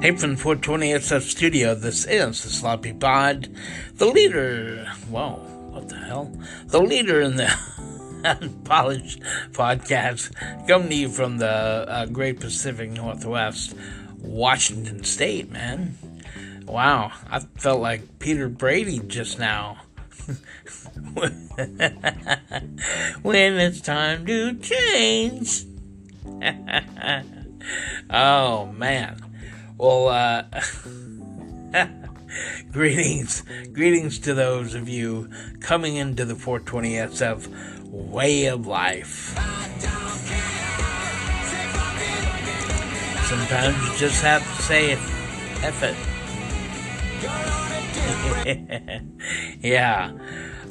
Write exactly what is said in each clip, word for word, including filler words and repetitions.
Hey from the four twenty S F studio, this is the Sloppy Pod, the leader, whoa, what the hell, the leader in the unpolished podcast, coming to you from the uh, great Pacific Northwest, Washington State, man. Wow, I felt like Peter Brady just now. When it's time to change. Oh, man. Well, uh, greetings, greetings to those of you coming into the four twenty S F way of life. Sometimes you just have to say it, F it. Yeah.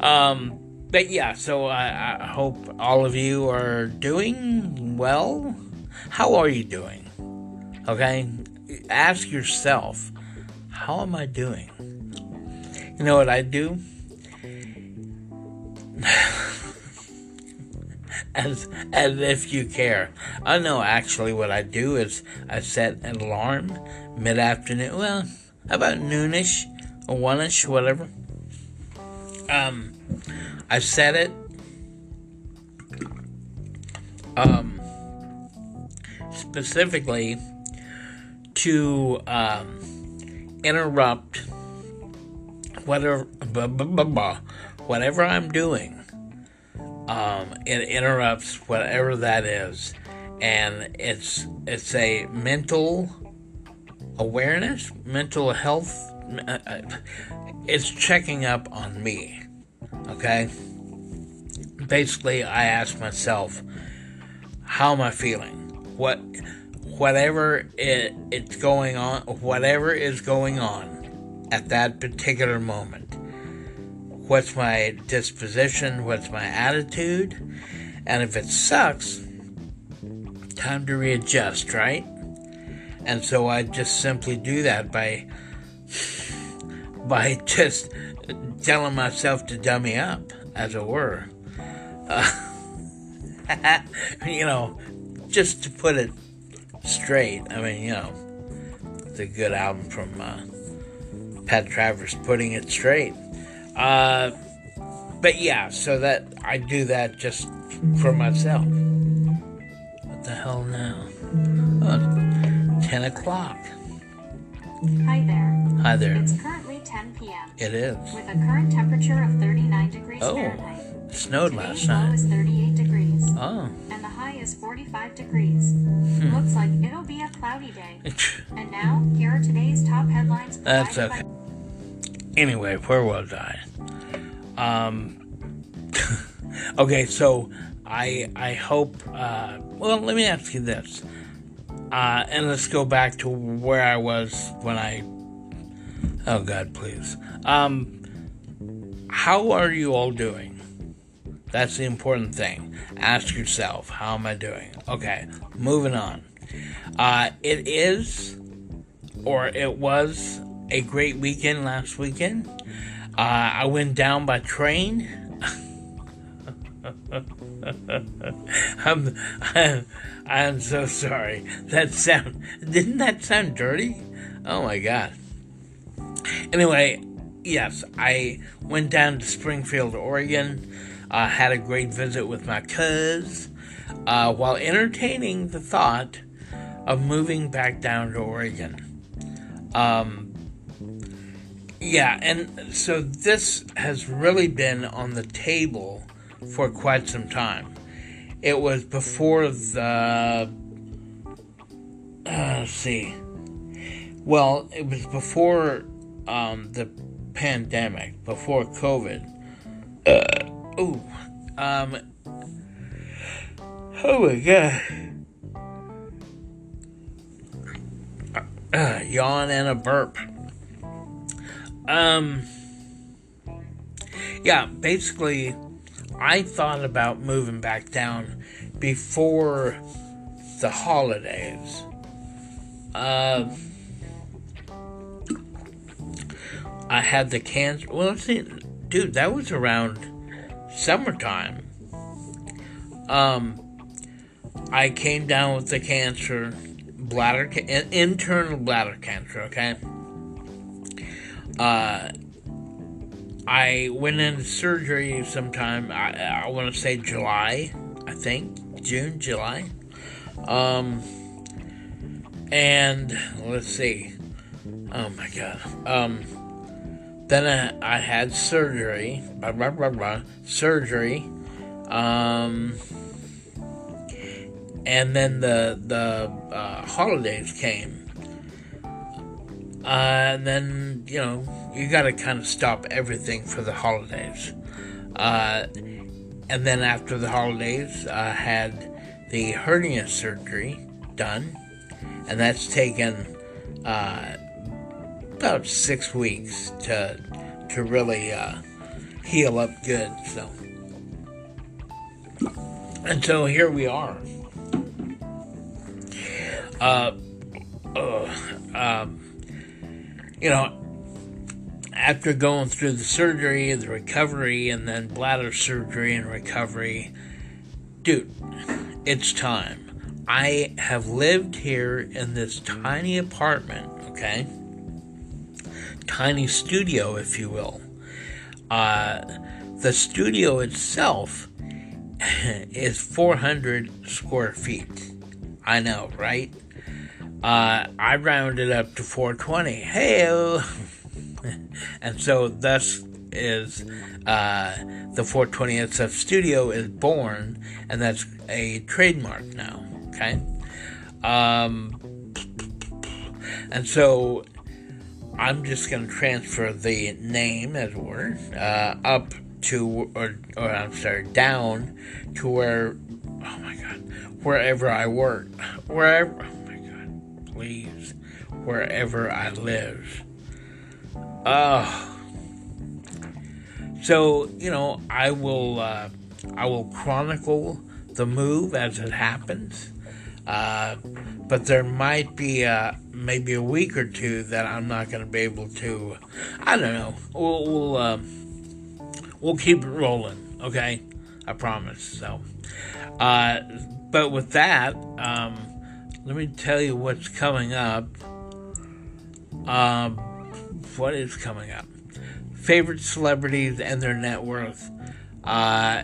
Um, but yeah, so I, I hope all of you are doing well. How are you doing? Okay? Ask yourself, how am I doing? You know what I do? as, as if you care. I know actually what I do is I set an alarm mid-afternoon. Well, about noonish or one-ish, whatever. Um, I set it. Um, specifically to um, interrupt whatever blah, blah, blah, blah, whatever I'm doing. Um, it interrupts whatever that is, and it's it's a mental awareness, mental health. It's checking up on me. Okay. Basically, I ask myself, how am I feeling? What? Whatever it, it's going on, whatever is going on at that particular moment. What's my disposition? What's my attitude? And if it sucks, time to readjust, right? And so I just simply do that by by just telling myself to dummy up, as it were. Uh, you know, just to put it straight. I mean, you know, it's a good album from uh, Pat Travers, Putting It Straight. Uh, but yeah, so that I do that just for myself. What the hell now? Oh, ten o'clock. Hi there. Hi there. It's currently ten p.m. It is. With a current temperature of thirty-nine degrees oh, Fahrenheit. It snowed Today's last night. Low is thirty-eight degrees. Oh. And the high is forty-five degrees. Hmm. Looks like it'll be a cloudy day. And now, here are today's top headlines. That's okay. By- anyway, where was I? Um, okay, so I I hope, uh, well, let me ask you this. Uh, and let's go back to where I was when I, oh God, please. Um, how are you all doing? That's the important thing. Ask yourself, how am I doing? Okay, moving on. Uh, it is, or it was, a great weekend last weekend. Uh, I went down by train. I'm, I'm, I'm so sorry. That sound, didn't that sound dirty? Oh my God. Anyway, yes, I went down to Springfield, Oregon. I uh, had a great visit with my cuz, uh, while entertaining the thought of moving back down to Oregon. Um, yeah, and so this has really been on the table for quite some time. It was before the, uh, let's see, well, it was before um, the pandemic, before COVID. Uh, Oh, um, oh my God. Uh, yawn and a burp. Um, yeah, basically, I thought about moving back down before the holidays. Uh, I had the cancer, well, see, dude, that was around summertime. Um, I came down with the cancer, bladder, internal bladder cancer, okay? Uh, I went into surgery sometime, I, I want to say July, I think, June, July. Um, and let's see, oh my God, um, then I, I had surgery, blah, blah, blah, blah, surgery, um, and then the, the, uh, holidays came, uh, and then, you know, you gotta kind of stop everything for the holidays, uh, and then after the holidays, I had the hernia surgery done, and that's taken, uh, about six weeks to, to really, uh, heal up good, so, and so here we are. Uh, uh, um, you know, after going through the surgery, the recovery, and then bladder surgery and recovery, dude, it's time. I have lived here in this tiny apartment, okay? Tiny studio, if you will. Uh, the studio itself is four hundred square feet. I know, right? Uh, I rounded up to four twenty. Hey-o! And so, thus is uh, the four twenty S F studio is born, and that's a trademark now, okay? Um, and so, I'm just going to transfer the name, as it were, uh, up to, or, or I'm sorry, down to where, oh my God, wherever I work, wherever, oh my God, please, wherever I live. Uh, so, you know, I will, uh, I will chronicle the move as it happens, uh, but there might be, uh, maybe a week or two that I'm not going to be able to, I don't know, we'll, we'll, uh, we'll keep it rolling, okay? I promise, so, uh, but with that, um, let me tell you what's coming up. Um, what is coming up? Favorite celebrities and their net worth. Uh,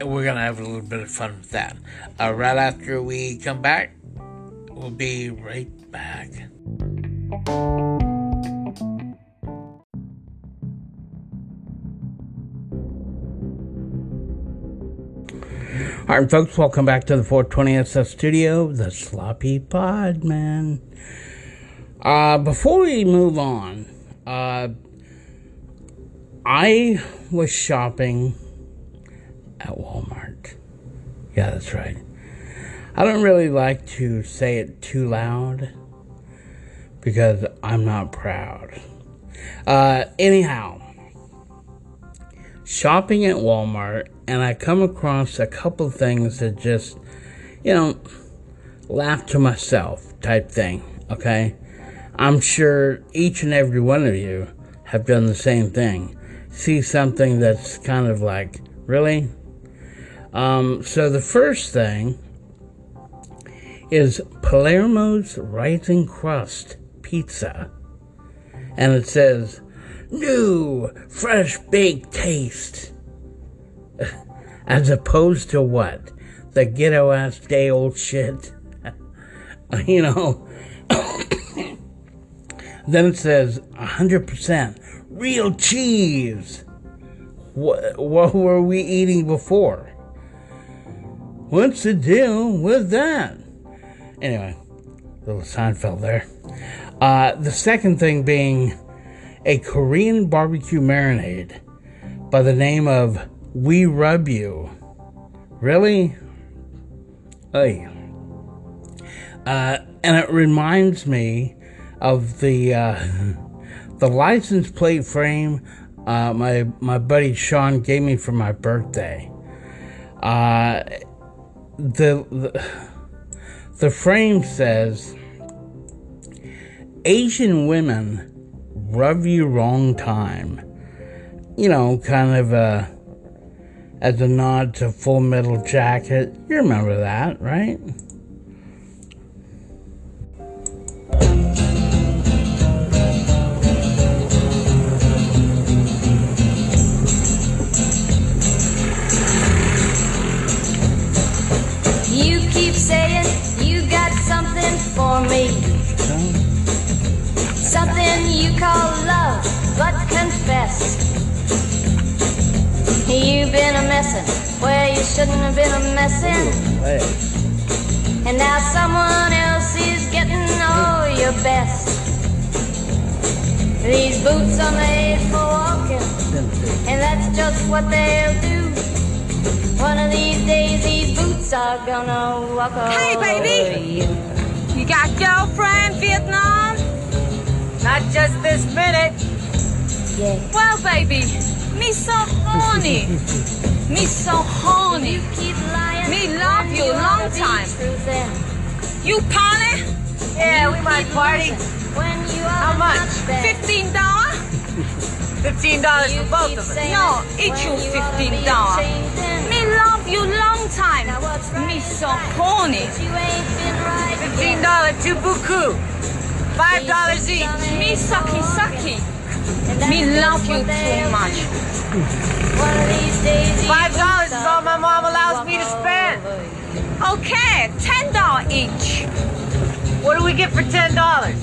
we're going to have a little bit of fun with that. Uh, right after we come back, we'll be right back. All right, folks, welcome back to the four twenty S F studio, the Sloppy Pod, man. Uh, before we move on, uh, I was shopping at Walmart. Yeah, that's right. I don't really like to say it too loud because I'm not proud. Uh, anyhow, shopping at Walmart, and I come across a couple things that just, you know, laugh to myself type thing, okay? I'm sure each and every one of you have done the same thing. See something that's kind of like, really? Um, so the first thing is Palermo's Rising Crust Pizza. And it says, new, fresh, baked taste. As opposed to what? The ghetto-ass day old shit? You know? Then it says, one hundred percent real cheese. What, what were we eating before? What's the deal with that? Anyway, little Seinfeld there. Uh, the second thing being a Korean barbecue marinade by the name of We Rub You. Really? Hey. Uh, and it reminds me of the uh, the license plate frame uh, my my buddy Sean gave me for my birthday. Uh, the, the the frame says, Asian women rub you wrong time. You know, kind of a as a nod to Full Metal Jacket. You remember that, right? saying you got something for me. Something you call love, but confess you've been a messin' where you shouldn't have been a messin'. And now someone else is getting all your best. These boots are made for walking, and that's just what they'll do. One of these days these boots are gonna walk over. Hey baby! You. you got girlfriend Vietnam? Not just this minute. Yeah. Well baby, me so horny. Me so horny. You keep lying. Me love you long time. You Connie? Yeah, we might party. When you are how much? Fifteen dollars? Fifteen dollars for both of us. No, each you fifteen dollars. Me love you long time. Right me so horny. Right fifteen dollars to buku. Five dollars each. Me sucky sucky. Me love you too much. Five dollars is all my mom allows me to spend. Okay, ten dollars each. What do we get for ten dollars?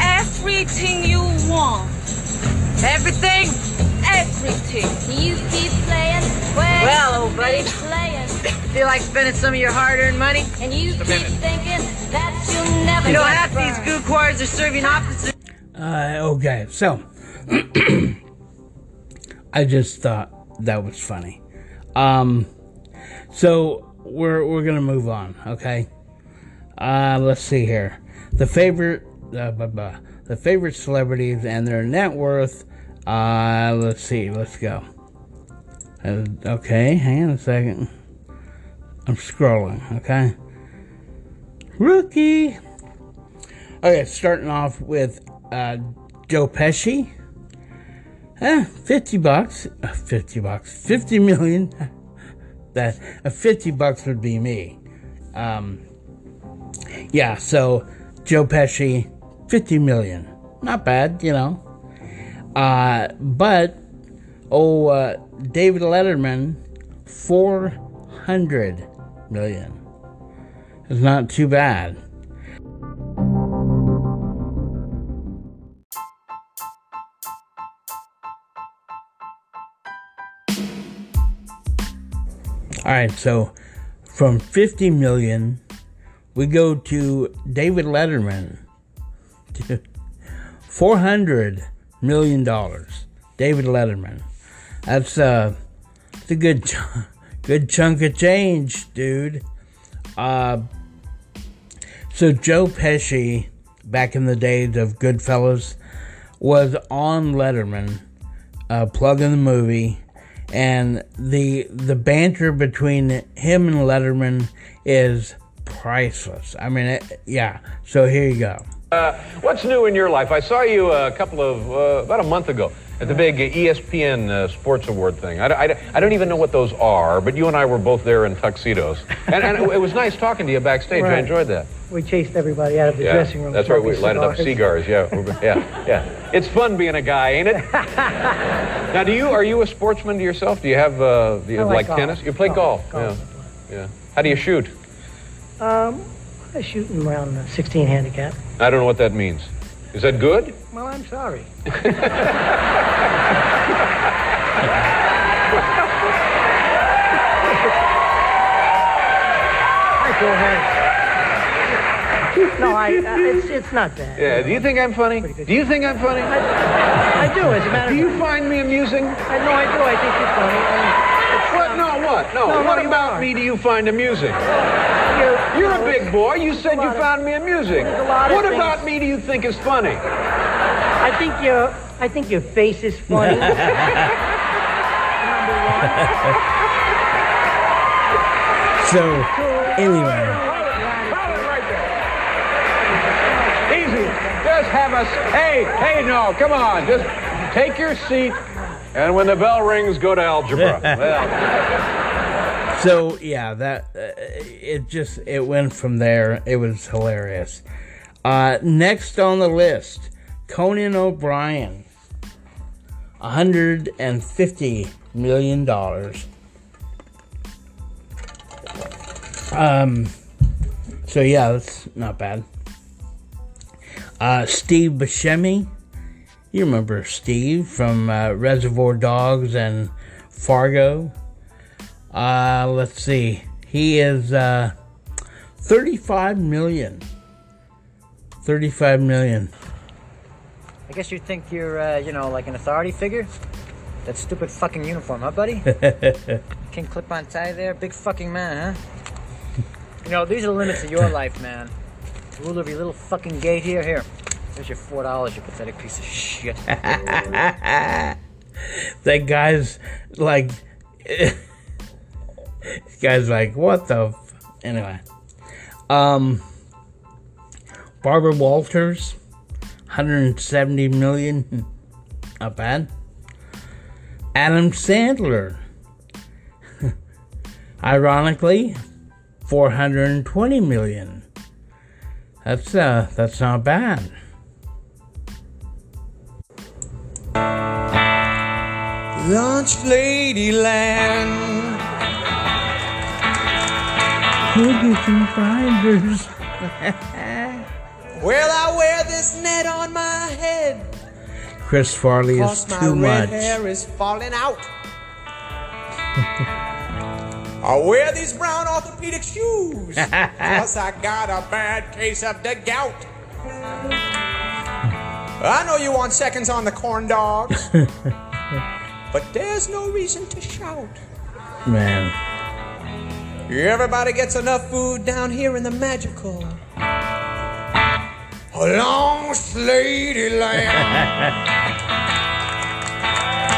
Everything you want. Everything? Everything. You keep playing. Where well, old buddy. Feel like spending some of your hard-earned money? And you keep thinking that you'll never You know, half these goo quarters are serving opposite. Uh, okay, so. I just thought that was funny. Um, so, we're, we're gonna move on, okay? Uh, let's see here. The favorite, uh, blah, blah. The favorite celebrities and their net worth. Uh, let's see. Let's go. Uh, okay, hang on a second. I'm scrolling, okay? Rookie! Okay, starting off with uh, Joe Pesci. Eh, fifty bucks. Uh, fifty bucks. fifty million. That uh, fifty bucks would be me. Um, yeah, so Joe Pesci. fifty million. Not bad, you know. Uh, but, oh, uh, David Letterman, four hundred million. It's not too bad. Alright, so from fifty million, we go to David Letterman. four hundred million dollars, David Letterman. That's uh, it's a good, ch- good chunk of change, dude. Uh, so Joe Pesci, back in the days of Goodfellas, was on Letterman, uh, plugging the movie, and the the banter between him and Letterman is priceless. I mean, it, yeah. So here you go. Uh, what's new in your life? I saw you a couple of, uh, about a month ago at the big E S P N uh, Sports Award thing. I, I, I don't even know what those are, but you and I were both there in tuxedos. And, and it, it was nice talking to you backstage. Right. I enjoyed that. We chased everybody out of the yeah, dressing room. That's right, we lighted up cigars. Yeah, yeah, yeah. It's fun being a guy, ain't it? Now, do you, are you a sportsman to yourself? Do you have, uh, do you have like, like tennis? You play golf. golf. golf. Yeah. yeah. How do you shoot? Um... I shoot him around a sixteen handicap. I don't know what that means. Is that good? Well, I'm sorry. I feel happy. No, I, uh, it's, it's not bad. Yeah, do you think I'm funny? Do you think I'm funny? I, I do, as a matter of fact. Do you find me amusing? I, no, I do. I think you're funny. I, what? Um, no, what? No, no what no, about me do you find amusing? You're a big boy. You said you found me amusing. What about me do you think is funny? I think your I think your face is funny. Number one. So anyway. Easy. Just have us. Hey, hey, no, come on. Just take your seat, and when the bell rings, go to algebra. Well. So, yeah, that, uh, it just, it went from there. It was hilarious. Uh, next on the list, Conan O'Brien. one hundred fifty million dollars. Um, so yeah, that's not bad. Uh, Steve Buscemi. You remember Steve from uh, Reservoir Dogs and Fargo. Uh, let's see. He is uh, thirty-five million. thirty-five million. I guess you think you're, uh, you know, like an authority figure? That stupid fucking uniform, huh, buddy? King clip-on tie there. Big fucking man, huh? You know, these are the limits of your life, man. Rule of your little fucking gate here. Here. There's your four dollars, you pathetic piece of shit. That guy's like... This guy's like, what the... F-? Anyway. Um, Barbara Walters, one hundred seventy million dollars. Not bad. Adam Sandler. Ironically, four hundred twenty million dollars. That's, uh, that's not bad. Lunch Ladyland. Cookies and finders. Well, I wear this net on my head. Chris Farley is too my red much. Hair is falling out. I wear these brown orthopedic shoes. Plus, I got a bad case of the gout. I know you want seconds on the corn dogs, but there's no reason to shout. Man. Everybody gets enough food down here in the magical Lost Lady Land.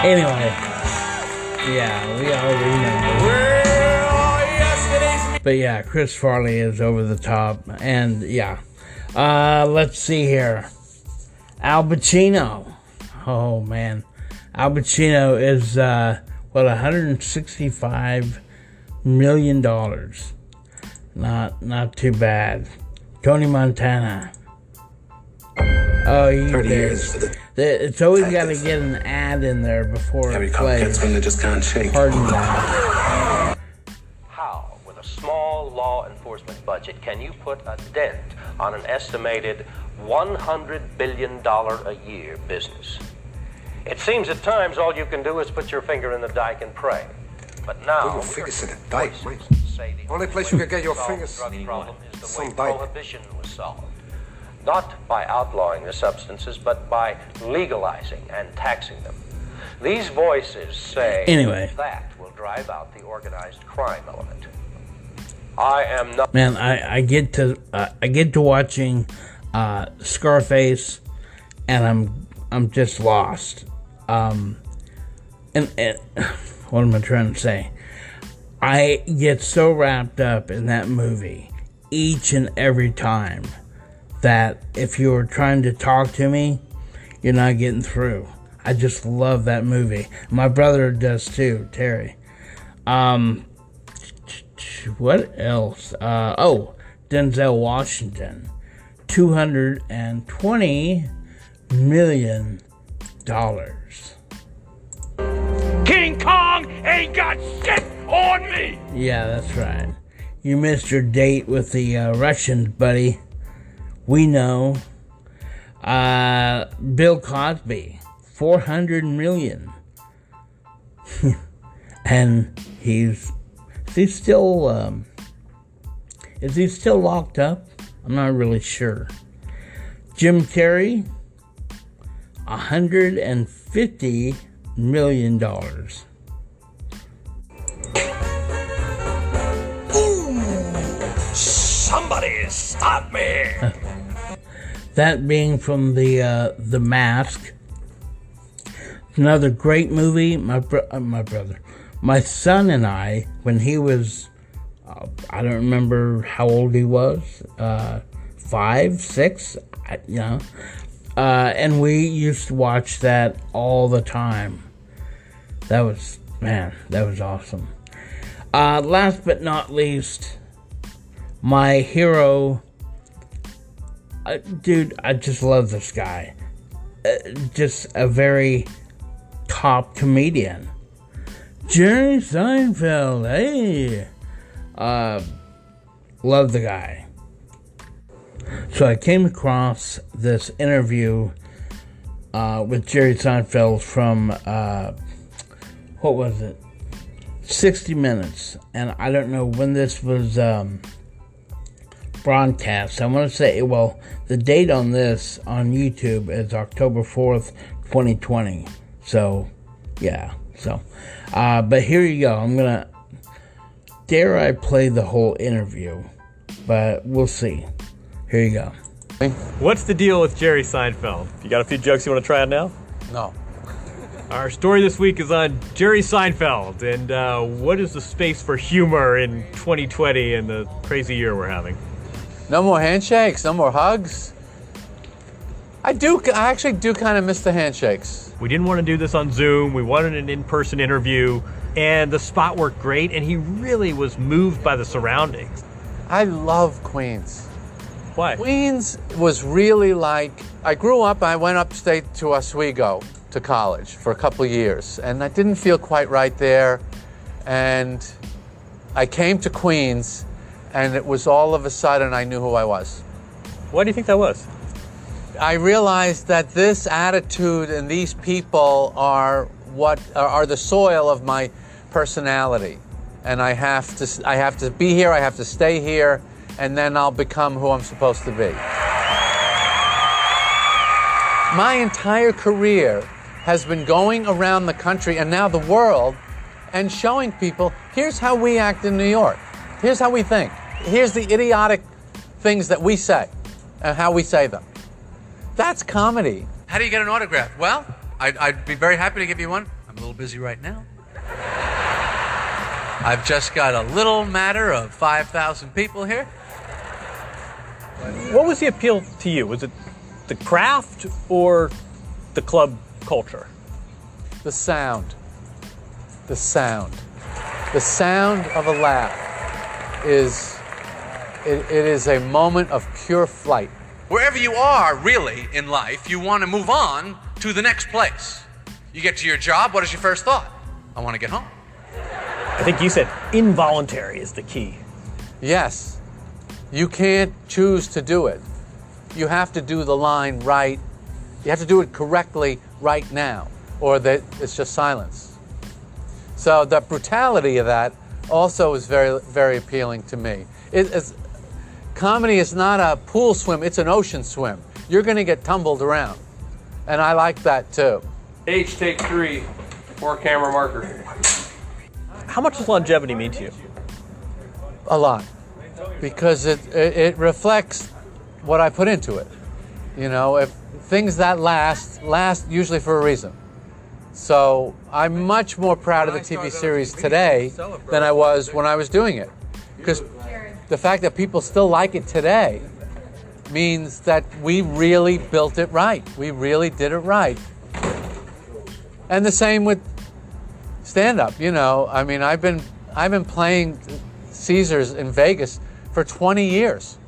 Anyway, yeah, we all remember. Well, yesterday's... But yeah, Chris Farley is over the top, and yeah, uh, let's see here. Al Pacino. Oh man, Al Pacino is uh, what one hundred sixty-five. Million dollars, not not too bad. Tony Montana. Oh, you the, it's always got to get an ad in there before it plays. When they just can't shake. Pardon that. How, with a small law enforcement budget, can you put a dent on an estimated one hundred billion dollars a year business? It seems at times all you can do is put your finger in the dike and pray. But now, put your fingers in a dike, mate. The only place you can get your fingers in is some dike. Prohibition was solved, not by outlawing the substances, but by legalizing and taxing them. These voices say anyway. That will drive out the organized crime element. I am not. Man, I, I get to uh, I get to watching uh, Scarface, and I'm I'm just lost. Um, and and. What am I trying to say? I get so wrapped up in that movie each and every time that if you were trying to talk to me, you're not getting through. I just love that movie. My brother does too, Terry. Um, what else? Uh, oh, Denzel Washington, two hundred twenty million dollars. King Kong ain't got shit on me! Yeah, that's right. You missed your date with the uh, Russians, buddy. We know. Uh, Bill Cosby, four hundred million dollars. And he's... Is he still... Um, is he still locked up? I'm not really sure. Jim Carrey, one hundred fifty million dollars. Million dollars. Somebody stop me! That being from the uh, the Mask. Another great movie. My bro- uh, my brother, my son and I, when he was, uh, I don't remember how old he was, uh, five, six, I, you know. Uh, and we used to watch that all the time. That was, man, that was awesome. Uh, last but not least, my hero. Uh, dude, I just love this guy. Uh, just a very top comedian. Jerry Seinfeld, hey. Uh, Love the guy. So I came across this interview uh, with Jerry Seinfeld from, uh, what was it? sixty minutes. And I don't know when this was um, broadcast. I want to say, well, the date on this on YouTube is October fourth, twenty twenty. So, yeah. So, uh, but here you go. I'm going to, dare I play the whole interview, but we'll see. Here you go. What's the deal with Jerry Seinfeld? You got a few jokes you want to try out now? No. Our story this week is on Jerry Seinfeld, and uh, what is the space for humor in twenty twenty and the crazy year we're having? No more handshakes, no more hugs. I do. I actually do kind of miss the handshakes. We didn't want to do this on Zoom. We wanted an in-person interview, and the spot worked great, and he really was moved by the surroundings. I love Queens. Why? Queens was really like, I grew up, I went upstate to Oswego to college for a couple years, and I didn't feel quite right there. And I came to Queens, and it was all of a sudden I knew who I was. Why do you think that was? I realized that this attitude and these people are what are the soil of my personality, and I have to I have to be here, I have to stay here, and then I'll become who I'm supposed to be. My entire career has been going around the country and now the world and showing people, here's how we act in New York. Here's how we think. Here's the idiotic things that we say and how we say them. That's comedy. How do you get an autograph? Well, I'd, I'd be very happy to give you one. I'm a little busy right now. I've just got a little matter of five thousand people here. What was the appeal to you? Was it the craft or the club culture? The sound. The sound. The sound of a laugh is, it, it is a moment of pure flight. Wherever you are, really, in life, you want to move on to the next place. You get to your job, what is your first thought? I want to get home. I think you said involuntary is the key. Yes. You can't choose to do it. You have to do the line right. You have to do it correctly right now, or that it's just silence. So the brutality of that also is very, very appealing to me. It, it's, comedy is not a pool swim, it's an ocean swim. You're going to get tumbled around. And I like that too. H, take three, four camera marker. How much does longevity mean to you? A lot. Because it, it, it reflects what I put into it. You know, if things that last, last usually for a reason. So I'm much more proud of the T V series today than I was when I was doing it. Because the fact that people still like it today means that we really built it right. We really did it right. And the same with stand-up, you know. I mean, I've been I've been playing Caesars in Vegas for twenty years.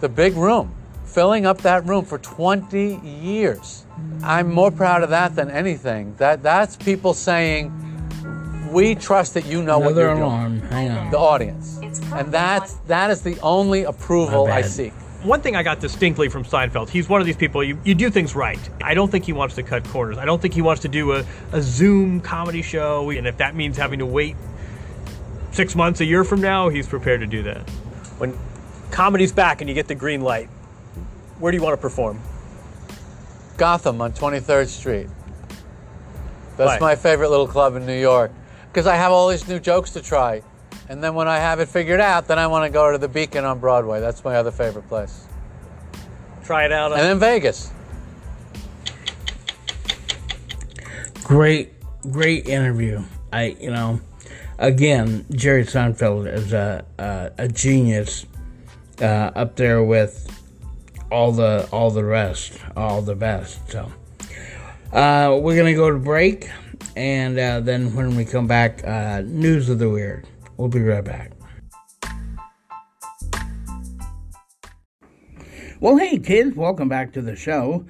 The big room, filling up that room for twenty years. I'm more proud of that than anything. That that's people saying, we trust that you know Another what you're alarm. doing. Hang on. The audience. And that's, that is the only approval I seek. One thing I got distinctly from Seinfeld, he's one of these people, you, you do things right. I don't think he wants to cut corners. I don't think he wants to do a, a Zoom comedy show. And if that means having to wait six months, a year from now, he's prepared to do that. When comedy's back and you get the green light, where do you want to perform? Gotham on twenty-third Street. That's Why? my favorite little club in New York. Because I have all these new jokes to try. And then when I have it figured out, then I want to go to the Beacon on Broadway. That's my other favorite place. Try it out. On- and then Vegas. Great, great interview. I, you know, again, Jerry Seinfeld is a a, a genius uh, up there with all the all the rest, all the best. So uh, we're gonna go to break, and uh, then when we come back, uh, news of the weird. We'll be right back. Well, hey, kids. Welcome back to the show.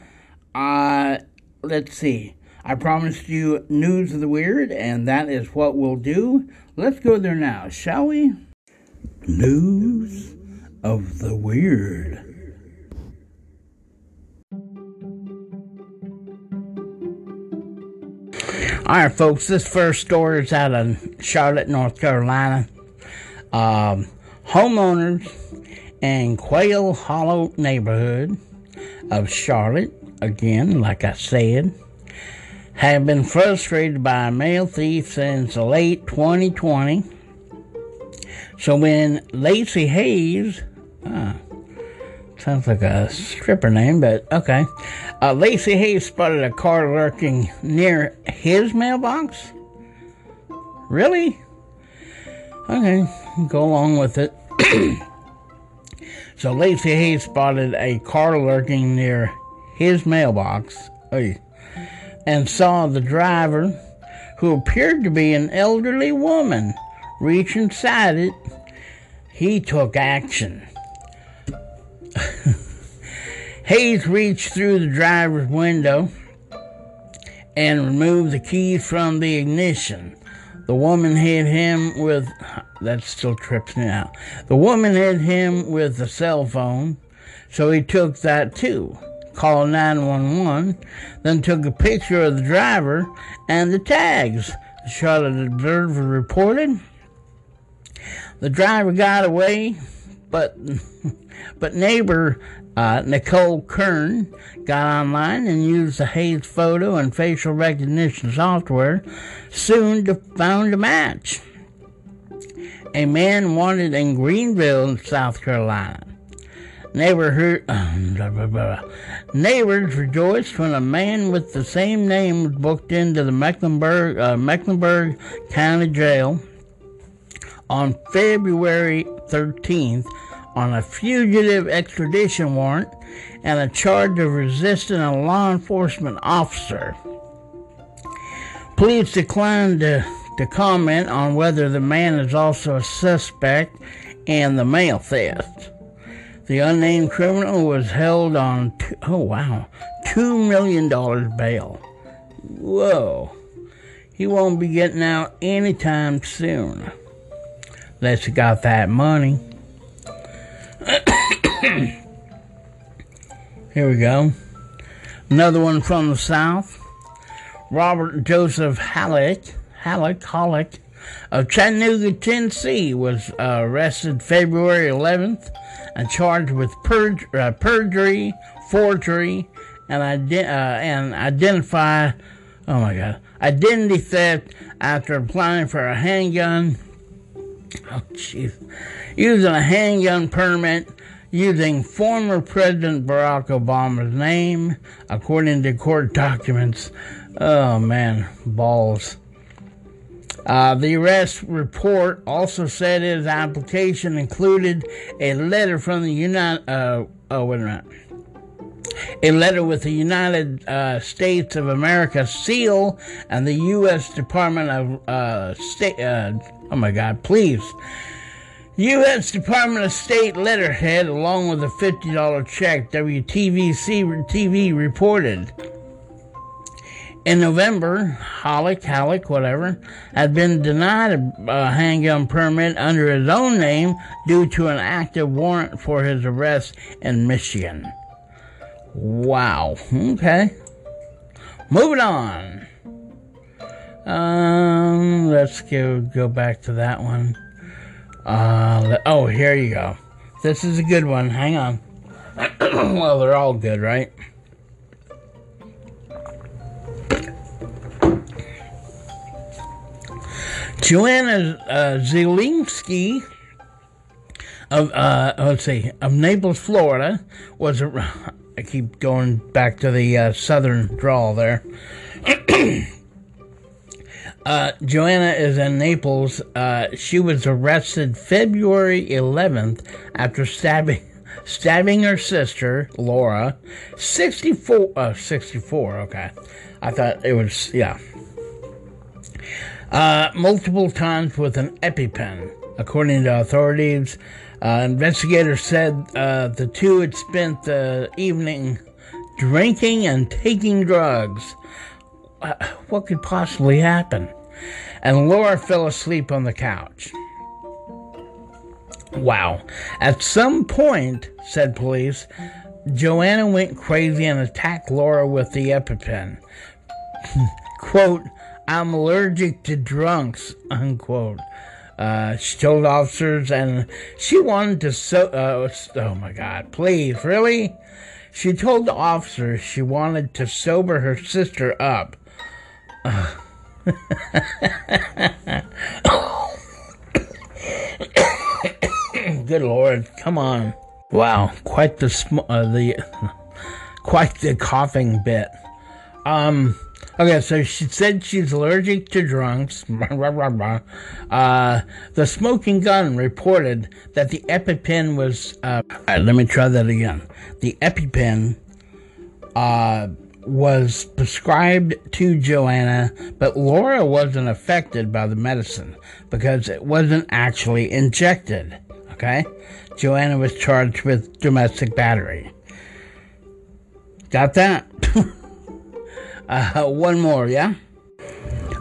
Uh, let's see. I promised you news of the weird, and that is what we'll do. Let's go there now, shall we? News of the weird. Alright folks, this first story is out of Charlotte, North Carolina. Um, homeowners in Quail Hollow neighborhood of Charlotte, again, like I said, have been frustrated by a male thief since late twenty twenty. So when Lacey Hayes, ah, sounds like a stripper name, but okay, uh, Lacey Hayes spotted a car lurking near his mailbox. Really? Okay, go along with it. So Lacey Hayes spotted a car lurking near his mailbox, oy, and saw the driver, who appeared to be an elderly woman, reach inside it. He took action. Hayes reached through the driver's window and removed the keys from the ignition. The woman hit him with... That still trips me out. The woman hit him with the cell phone, so he took that too. Called nine one one, then took a picture of the driver and the tags. The Charlotte Observer reported. The driver got away, but but neighbor uh, Nicole Kern got online and used the Hayes photo and facial recognition software, soon to found a match. A man wanted in Greenville, South Carolina. Neighborhood, blah, blah, blah. Neighbors rejoiced when a man with the same name was booked into the Mecklenburg, uh, Mecklenburg County Jail on February thirteenth on a fugitive extradition warrant and a charge of resisting a law enforcement officer. Police declined to, to comment on whether the man is also a suspect in the mail theft. The unnamed criminal was held on, two, oh wow, two million dollars bail. Whoa. He won't be getting out anytime soon. Unless he got that money. Here we go. Another one from the South. Robert Joseph Hollick, Hollick, Hollick of Chattanooga, Tennessee, was uh, arrested February eleventh and charged with perj- uh, perjury, forgery, and ident- uh, and identify, oh my God, identity theft after applying for a handgun. Oh jeez, using a handgun permit using former President Barack Obama's name, according to court documents. Oh man, balls. Uh, the arrest report also said his application included a letter from the United, uh, oh, wait a minute. A letter with the United uh, States of America seal and the U S Department of uh, State, uh, oh my God, please. U S Department of State letterhead along with a fifty dollars check, W T V C T V reported. In November, Hollick, Hollick, whatever, had been denied a, a handgun permit under his own name due to an active warrant for his arrest in Michigan. Wow. Okay. Moving on. Um, let's go, go back to that one. Uh, let, oh, here you go. This is a good one. Hang on. Well, they're all good, right? Joanna uh, Zielinski of uh, let's see, of Naples, Florida, was a, I keep going back to the uh, southern drawl there. uh, Joanna is in Naples. Uh, she was arrested February eleventh after stabbing stabbing her sister Laura, sixty-four. Uh, sixty-four. Okay, I thought it was yeah. Uh, multiple times with an EpiPen. According to authorities, uh, investigators said uh, the two had spent the evening drinking and taking drugs. Uh, what could possibly happen? And Laura fell asleep on the couch. Wow. At some point, said police, Joanna went crazy and attacked Laura with the EpiPen. Quote, I'm allergic to drunks, unquote. Uh, she told officers, and she wanted to, so, uh, oh my God, please, really? She told the officers she wanted to sober her sister up. Uh. Good Lord, come on. Wow, quite the, sm- uh, the, quite the coughing bit. Um... Okay, so she said she's allergic to drunks. Uh, the smoking gun reported that the EpiPen was... Uh, all right, let me try that again. The EpiPen uh, was prescribed to Joanna, but Laura wasn't affected by the medicine because it wasn't actually injected, okay? Joanna was charged with domestic battery. Got that? Uh, one more, yeah?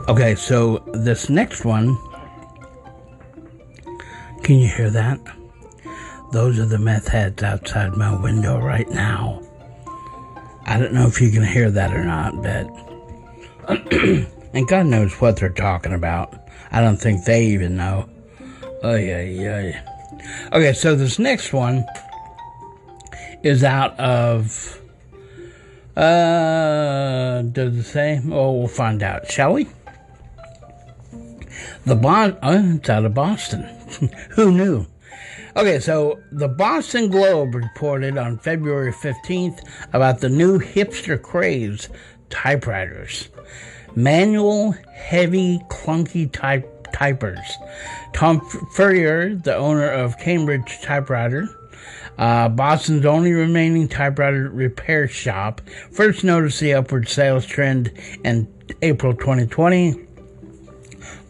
Okay, so this next one, can you hear that? Those are the meth heads outside my window right now. I don't know if you can hear that or not, but... and God knows what they're talking about. I don't think they even know. Oh yeah, yeah. Okay, so this next one is out of... Uh, does it say? Oh, we'll find out, shall we? The Boston, oh, it's out of Boston. Who knew? Okay, so the Boston Globe reported on February fifteenth about the new hipster craze, typewriters. Manual, heavy, clunky type typers. Tom Ferrier, the owner of Cambridge Typewriter, Uh, Boston's only remaining typewriter repair shop, first noticed the upward sales trend in April twenty twenty.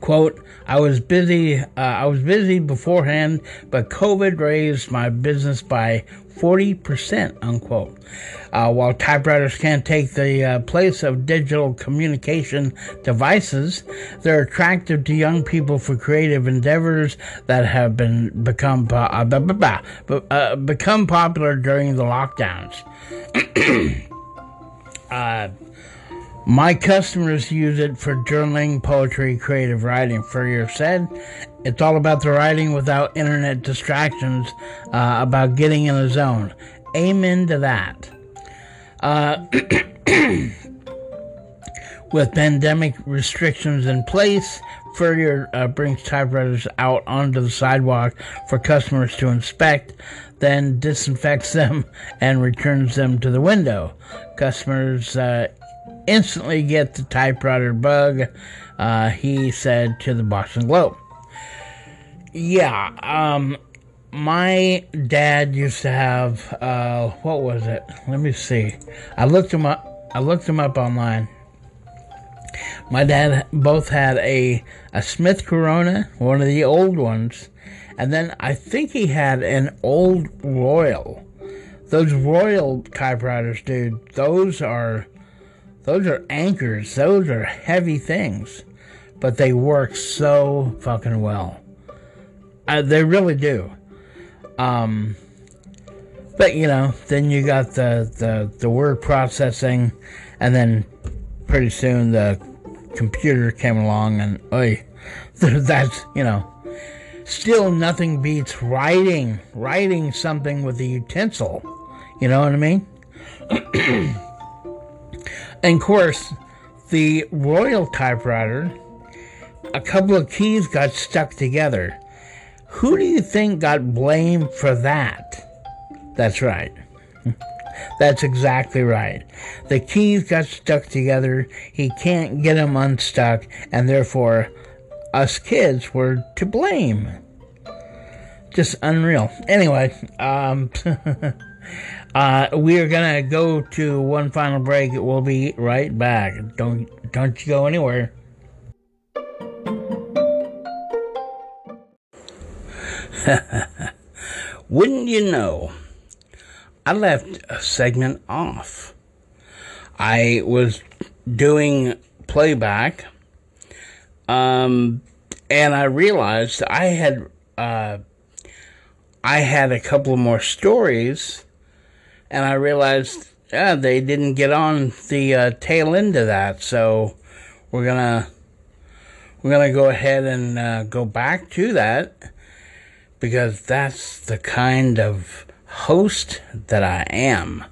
Quote, I was busy, uh, I was busy beforehand, but COVID raised my business by forty percent, unquote. Uh, while typewriters can't take the uh, place of digital communication devices, they're attractive to young people for creative endeavors that have been become po- uh, blah, blah, blah, blah, uh, become popular during the lockdowns. uh, my customers use it for journaling, poetry, creative writing, Furrier said. It's all about the writing without internet distractions, uh, about getting in a zone. Amen to that. Uh, with pandemic restrictions in place, Furrier uh, brings typewriters out onto the sidewalk for customers to inspect, then disinfects them and returns them to the window. Customers uh, instantly get the typewriter bug, uh, he said to the Boston Globe. Yeah, um, my dad used to have, uh, what was it? Let me see. I looked him up, I looked him up online. My dad both had a, a Smith Corona, one of the old ones, and then I think he had an old Royal. Those Royal typewriters, dude, those are, those are anchors, those are heavy things, but they work so fucking well. Uh, they really do. Um, but, you know, then you got the, the, the word processing, and then pretty soon the computer came along, and, oy, that's, you know, still nothing beats writing, writing something with a utensil. You know what I mean? And, of course, the Royal typewriter, a couple of keys got stuck together. Who do you think got blamed for that? That's right. That's exactly right. The keys got stuck together. He can't get them unstuck, and therefore, us kids were to blame. Just unreal. Anyway, um, uh, we are gonna go to one final break. We'll be right back. Don't don't you go anywhere. Wouldn't you know, I left a segment off. I was doing playback, um, and I realized I had, uh, I had a couple more stories, and I realized yeah, they didn't get on the uh, tail end of that. So we're gonna we're gonna go ahead and uh, go back to that, because that's the kind of host that I am.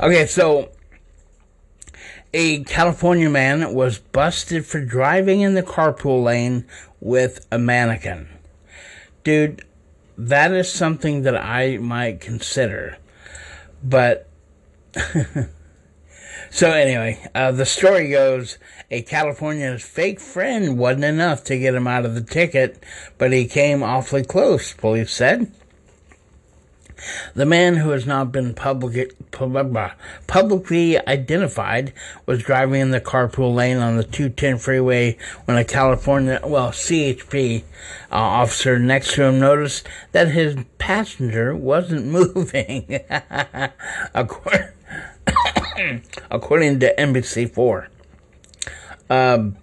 Okay, so a California man was busted for driving in the carpool lane with a mannequin. Dude, that is something that I might consider. But, so anyway, uh, the story goes, a California's fake friend wasn't enough to get him out of the ticket, but he came awfully close, police said. The man, who has not been public, publicly identified, was driving in the carpool lane on the two ten freeway when a California, well, C H P uh, officer next to him noticed that his passenger wasn't moving, according, according to N B C four. Um,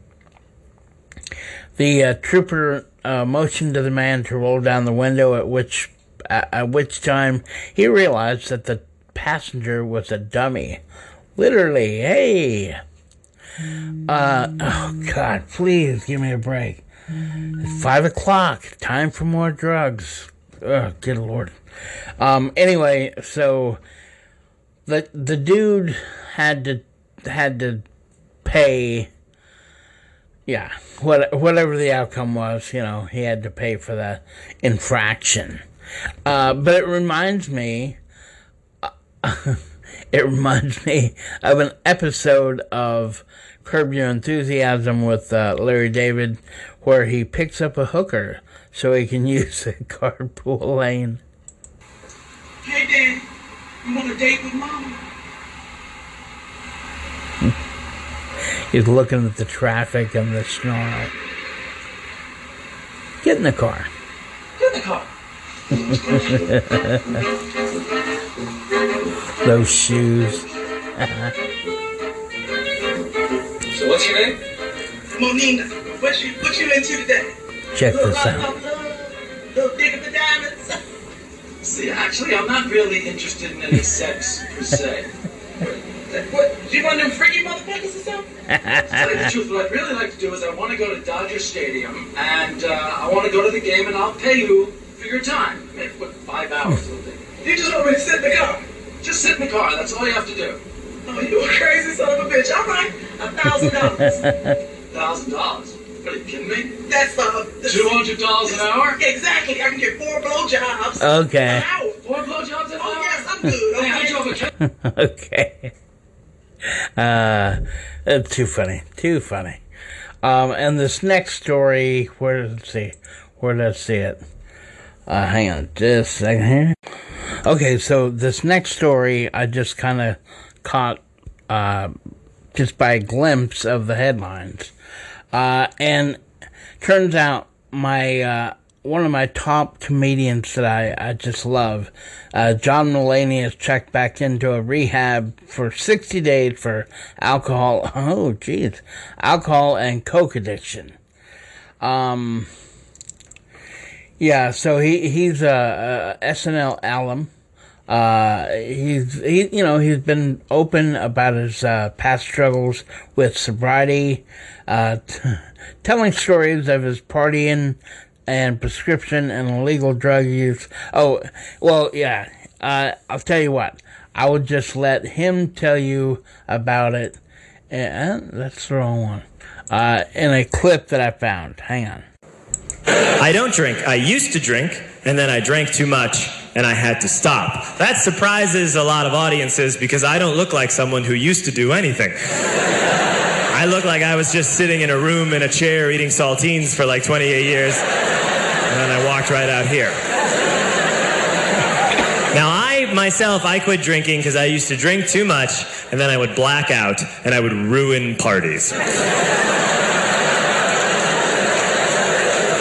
the uh, trooper uh, motioned to the man to roll down the window, at which at which time he realized that the passenger was a dummy. Literally, hey. Uh, oh, God, please give me a break. It's five o'clock, time for more drugs. Oh, good Lord. Um, anyway, so the the dude had to had to pay, yeah, what, whatever the outcome was, you know, he had to pay for the infraction. Uh, but it reminds me, uh, it reminds me of an episode of Curb Your Enthusiasm with uh, Larry David, where he picks up a hooker so he can use the carpool lane. Hey, Dad, you want a date with Mama? He's looking at the traffic and the snarl. Get in the car. Get in the car. Those shoes. So what's your name? Monina. What you what you into today? Check little this out. Love, little dig of the diamonds. See, actually, I'm not really interested in any sex per se. What? Do you want them freaky motherfuckers or something? To tell you the truth, what I'd really like to do is I want to go to Dodger Stadium, and uh, I want to go to the game, and I'll pay you for your time. I mean, what, five hours or something? You just want me to sit in the car? Just sit in the car. That's all you have to do. Oh, you a crazy son of a bitch. All right. A thousand dollars. Thousand dollars? Are you kidding me? That's uh... Two hundred dollars an hour? Exactly. I can get four blowjobs. Okay. An hour. Four blowjobs an hour? Oh, yes, I'm good. Okay. Okay. Uh, that's too funny. Too funny. Um, and this next story, where does it see? Where does it see it? Uh, hang on just a second here. Okay, so this next story I just kind of caught uh, just by a glimpse of the headlines. Uh, and turns out my uh, one of my top comedians that I, I just love, uh, John Mulaney, has checked back into a rehab for sixty days for alcohol. Oh, geez. Alcohol and coke addiction. Um... Yeah, so he he's a, a S N L alum. Uh, he's he you know he's been open about his uh, past struggles with sobriety, uh, t- telling stories of his partying and prescription and illegal drug use. Oh, well, yeah. Uh, I'll tell you what. I will just let him tell you about it. And that's the wrong one. Uh, in a clip that I found. Hang on. I don't drink. I used to drink, and then I drank too much, and I had to stop. That surprises a lot of audiences because I don't look like someone who used to do anything. I look like I was just sitting in a room in a chair eating saltines for like twenty-eight years, and then I walked right out here. Now, I myself, I quit drinking because I used to drink too much, and then I would black out, and I would ruin parties.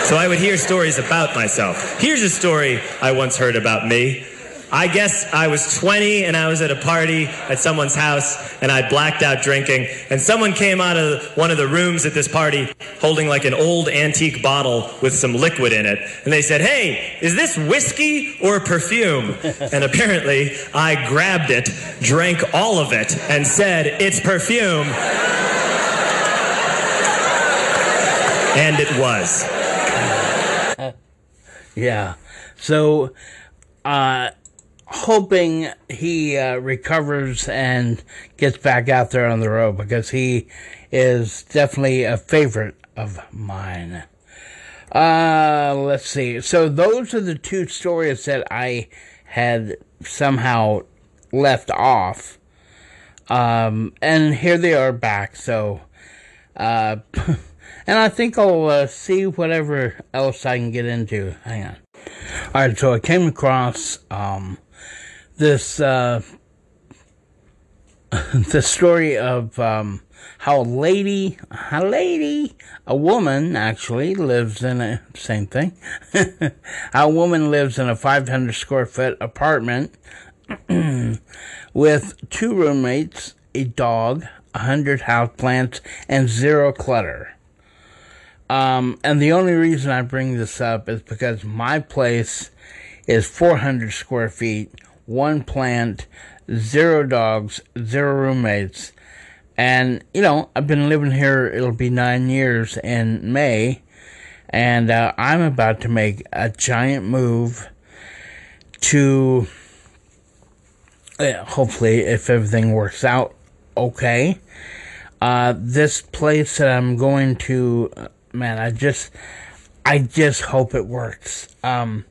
So I would hear stories about myself. Here's a story I once heard about me. I guess I was twenty and I was at a party at someone's house and I blacked out drinking and someone came out of one of the rooms at this party holding like an old antique bottle with some liquid in it and they said, hey, is this whiskey or perfume? And apparently I grabbed it, drank all of it and said, it's perfume. And it was. Uh, yeah. So, uh... hoping he uh, recovers and gets back out there on the road because he is definitely a favorite of mine. Uh, let's see. So those are the two stories that I had somehow left off. Um, and here they are back. So, uh, and I think I'll uh, see whatever else I can get into. Hang on. All right. So I came across, um, This uh, the story of um, how a lady, a lady, a woman actually lives in a same thing. A woman lives in a five hundred square foot apartment with two roommates, a dog, a hundred houseplants, and zero clutter. Um, and the only reason I bring this up is because my place is four hundred square feet. One plant, zero dogs, zero roommates. And, you know, I've been living here, it'll be nine years in May. And uh, I'm about to make a giant move to, uh, hopefully, if everything works out okay. Uh, this place that I'm going to, man, I just, I just hope it works. Um,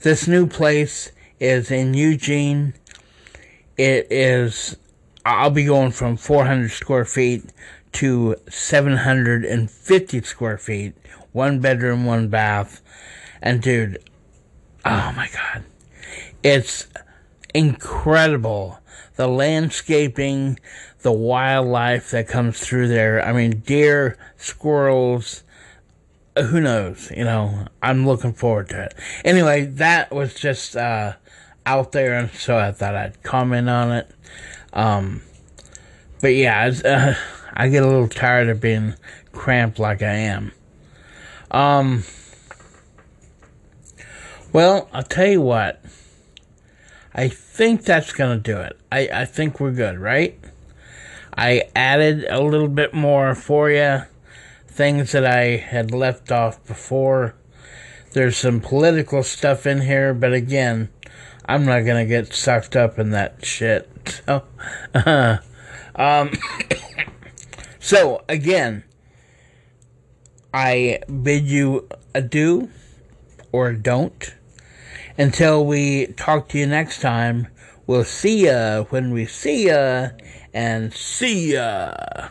this new place is in Eugene. It is, I'll be going from four hundred square feet to seven hundred fifty square feet, one bedroom, one bath. And dude, oh my God, it's incredible. The landscaping, the wildlife that comes through there. I mean, deer, squirrels, who knows, you know, I'm looking forward to it. Anyway, that was just, uh, out there, and so I thought I'd comment on it. Um, but yeah, it's, uh, I get a little tired of being cramped like I am. Um, well, I'll tell you what. I think that's gonna do it. I, I think we're good, right? I added a little bit more for you. Things that I had left off before. There's some political stuff in here, but again, I'm not going to get sucked up in that shit. So, uh, um, so again, I bid you adieu or don't. Until we talk to you next time, we'll see ya when we see ya and see ya.